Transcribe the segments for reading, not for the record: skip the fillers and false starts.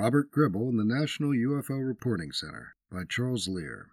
Robert Gribble and the National UFO Reporting Center by Charles Lear.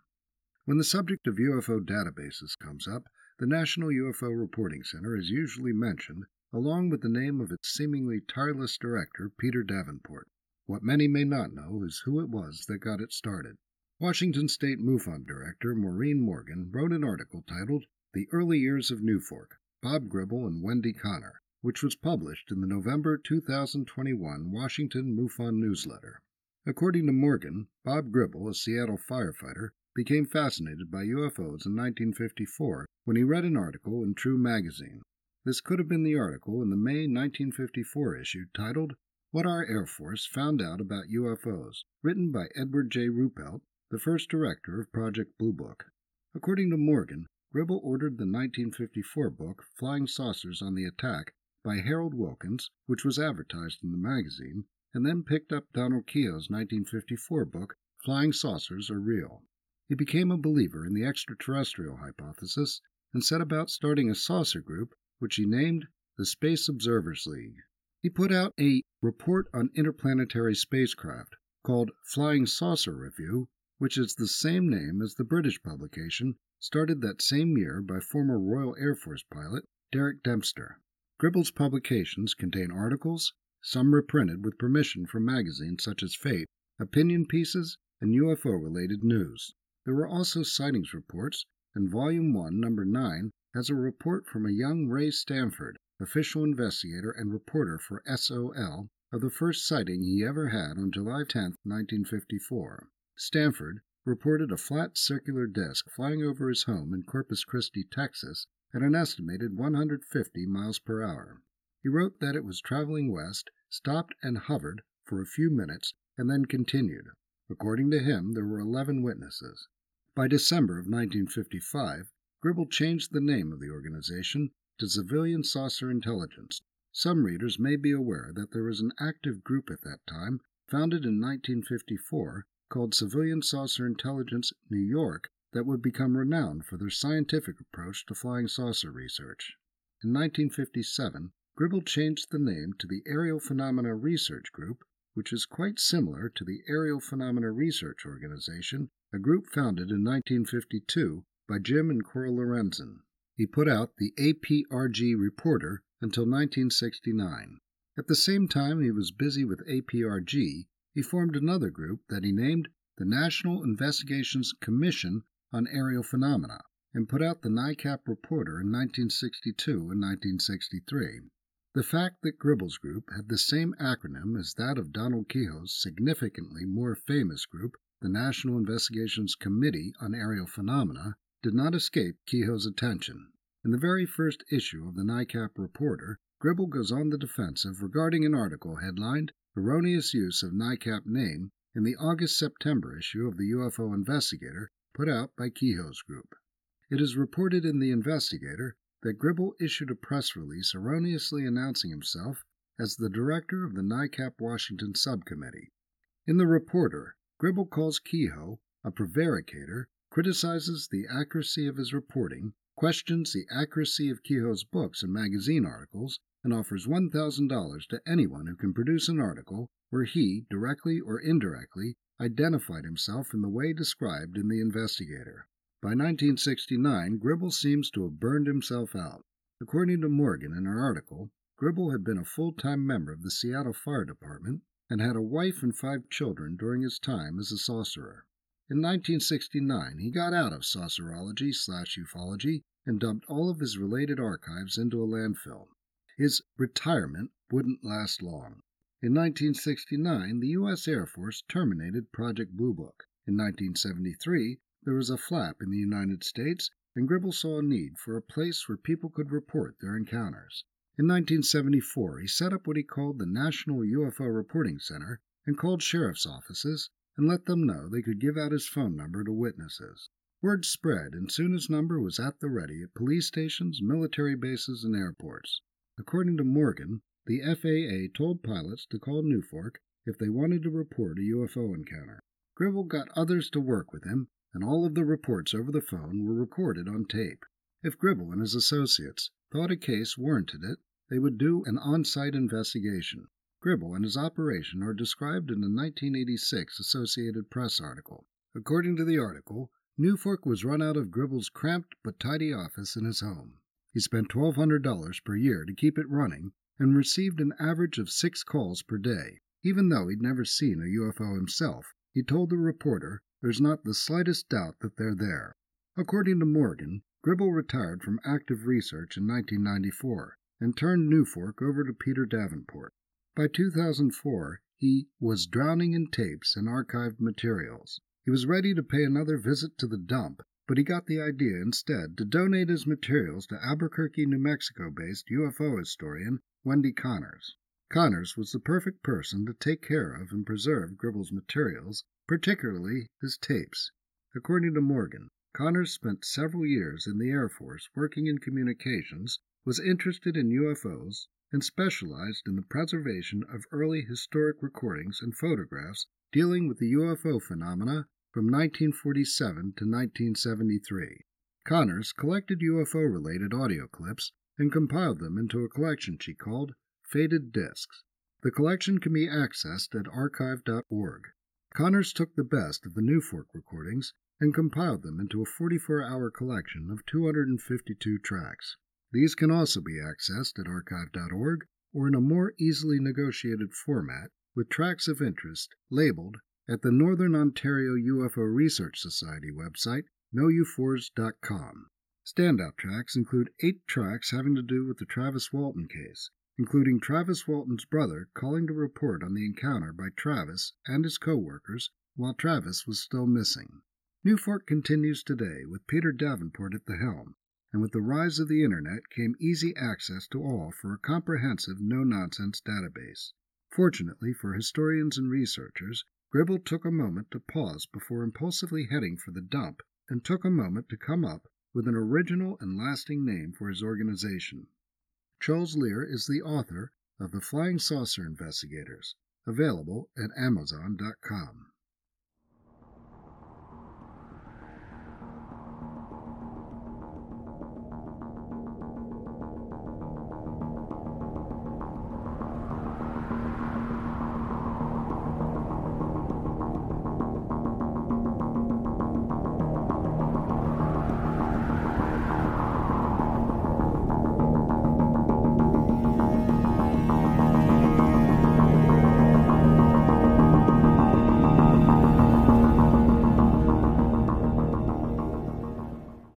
When the subject of UFO databases comes up, the National UFO Reporting Center is usually mentioned, along with the name of its seemingly tireless director, Peter Davenport. What many may not know is who it was that got it started. Washington State MUFON director Maureen Morgan wrote an article titled The Early Years of New Fork, Bob Gribble and Wendy Connor, which was published in the November 2021 Washington MUFON newsletter. According to Morgan, Bob Gribble, a Seattle firefighter, became fascinated by UFOs in 1954 when he read an article in True magazine. This could have been the article in the May 1954 issue titled What Our Air Force Found Out About UFOs, written by Edward J. Ruppelt, the first director of Project Blue Book. According to Morgan, Gribble ordered the 1954 book Flying Saucers on the Attack by Harold Wilkins, which was advertised in the magazine, and then picked up Donald Keyhoe's 1954 book Flying Saucers Are Real. He became a believer in the extraterrestrial hypothesis and set about starting a saucer group, which he named the Space Observers League. He put out a report on interplanetary spacecraft called Flying Saucer Review, which is the same name as the British publication started that same year by former Royal Air Force pilot Derek Dempster. Gribble's publications contain articles, some reprinted with permission from magazines such as Fate, opinion pieces, and UFO-related news. There were also sightings reports, and Volume 1, Number 9, has a report from a young Ray Stanford, official investigator and reporter for SOL, of the first sighting he ever had on July 10, 1954. Stanford reported a flat circular disc flying over his home in Corpus Christi, Texas, at an estimated 150 miles per hour. He wrote that it was traveling west, stopped and hovered for a few minutes, and then continued. According to him, there were 11 witnesses. By December of 1955, Gribble changed the name of the organization to Civilian Saucer Intelligence. Some readers may be aware that there was an active group at that time, founded in 1954, called Civilian Saucer Intelligence New York, that would become renowned for their scientific approach to flying saucer research. In 1957, Gribble changed the name to the Aerial Phenomena Research Group, which is quite similar to the Aerial Phenomena Research Organization, a group founded in 1952 by Jim and Coral Lorenzen. He put out the APRG Reporter until 1969. At the same time he was busy with APRG, he formed another group that he named the National Investigations Commission on Aerial Phenomena, and put out the NICAP Reporter in 1962 and 1963. The fact that Gribble's group had the same acronym as that of Donald Keyhoe's significantly more famous group, the National Investigations Committee on Aerial Phenomena, did not escape Keyhoe's attention. In the very first issue of the NICAP Reporter, Gribble goes on the defensive regarding an article headlined Erroneous Use of NICAP Name in the August-September issue of the UFO Investigator put out by Keyhoe's group. It is reported in the Investigator that Gribble issued a press release erroneously announcing himself as the director of the NICAP Washington Subcommittee. In the Reporter, Gribble calls Keyhoe a prevaricator, criticizes the accuracy of his reporting, questions the accuracy of Keyhoe's books and magazine articles, and offers $1,000 to anyone who can produce an article where he, directly or indirectly, identified himself in the way described in the Investigator. By 1969, Gribble seems to have burned himself out. According to Morgan in her article, Gribble had been a full-time member of the Seattle Fire Department and had a wife and 5 children during his time as a saucerer. In 1969, he got out of saucerology/ufology and dumped all of his related archives into a landfill. His retirement wouldn't last long. In 1969, the U.S. Air Force terminated Project Blue Book. In 1973, there was a flap in the United States, and Gribble saw a need for a place where people could report their encounters. In 1974, he set up what he called the National UFO Reporting Center and called sheriff's offices and let them know they could give out his phone number to witnesses. Word spread, and soon his number was at the ready at police stations, military bases, and airports. According to Morgan, the FAA told pilots to call New Fork if they wanted to report a UFO encounter. Gribble got others to work with him, and all of the reports over the phone were recorded on tape. If Gribble and his associates thought a case warranted it, they would do an on-site investigation. Gribble and his operation are described in the 1986 Associated Press article. According to the article, Newfork was run out of Gribble's cramped but tidy office in his home. He spent $1,200 per year to keep it running and received an average of 6 calls per day. Even though he'd never seen a UFO himself, he told the reporter there's not the slightest doubt that they're there. According to Morgan, Gribble retired from active research in 1994 and turned Newfork over to Peter Davenport. By 2004, he was drowning in tapes and archived materials. He was ready to pay another visit to the dump, but he got the idea instead to donate his materials to Albuquerque, New Mexico-based UFO historian Wendy Connors. Connors was the perfect person to take care of and preserve Gribble's materials, particularly his tapes. According to Morgan, Connors spent several years in the Air Force working in communications, was interested in UFOs, and specialized in the preservation of early historic recordings and photographs dealing with the UFO phenomena from 1947 to 1973. Connors collected UFO-related audio clips and compiled them into a collection she called Faded Discs. The collection can be accessed at archive.org. Connors took the best of the Newfork recordings and compiled them into a 44-hour collection of 252 tracks. These can also be accessed at archive.org or in a more easily negotiated format with tracks of interest labeled at the Northern Ontario UFO Research Society website, noufors.com. Standout tracks include 8 tracks having to do with the Travis Walton case, including Travis Walton's brother calling to report on the encounter by Travis and his co-workers while Travis was still missing. Newfork continues today with Peter Davenport at the helm, and with the rise of the Internet came easy access to all for a comprehensive, no-nonsense database. Fortunately for historians and researchers, Gribble took a moment to pause before impulsively heading for the dump and took a moment to come up with an original and lasting name for his organization. Charles Lear is the author of The Flying Saucer Investigators, available at Amazon.com.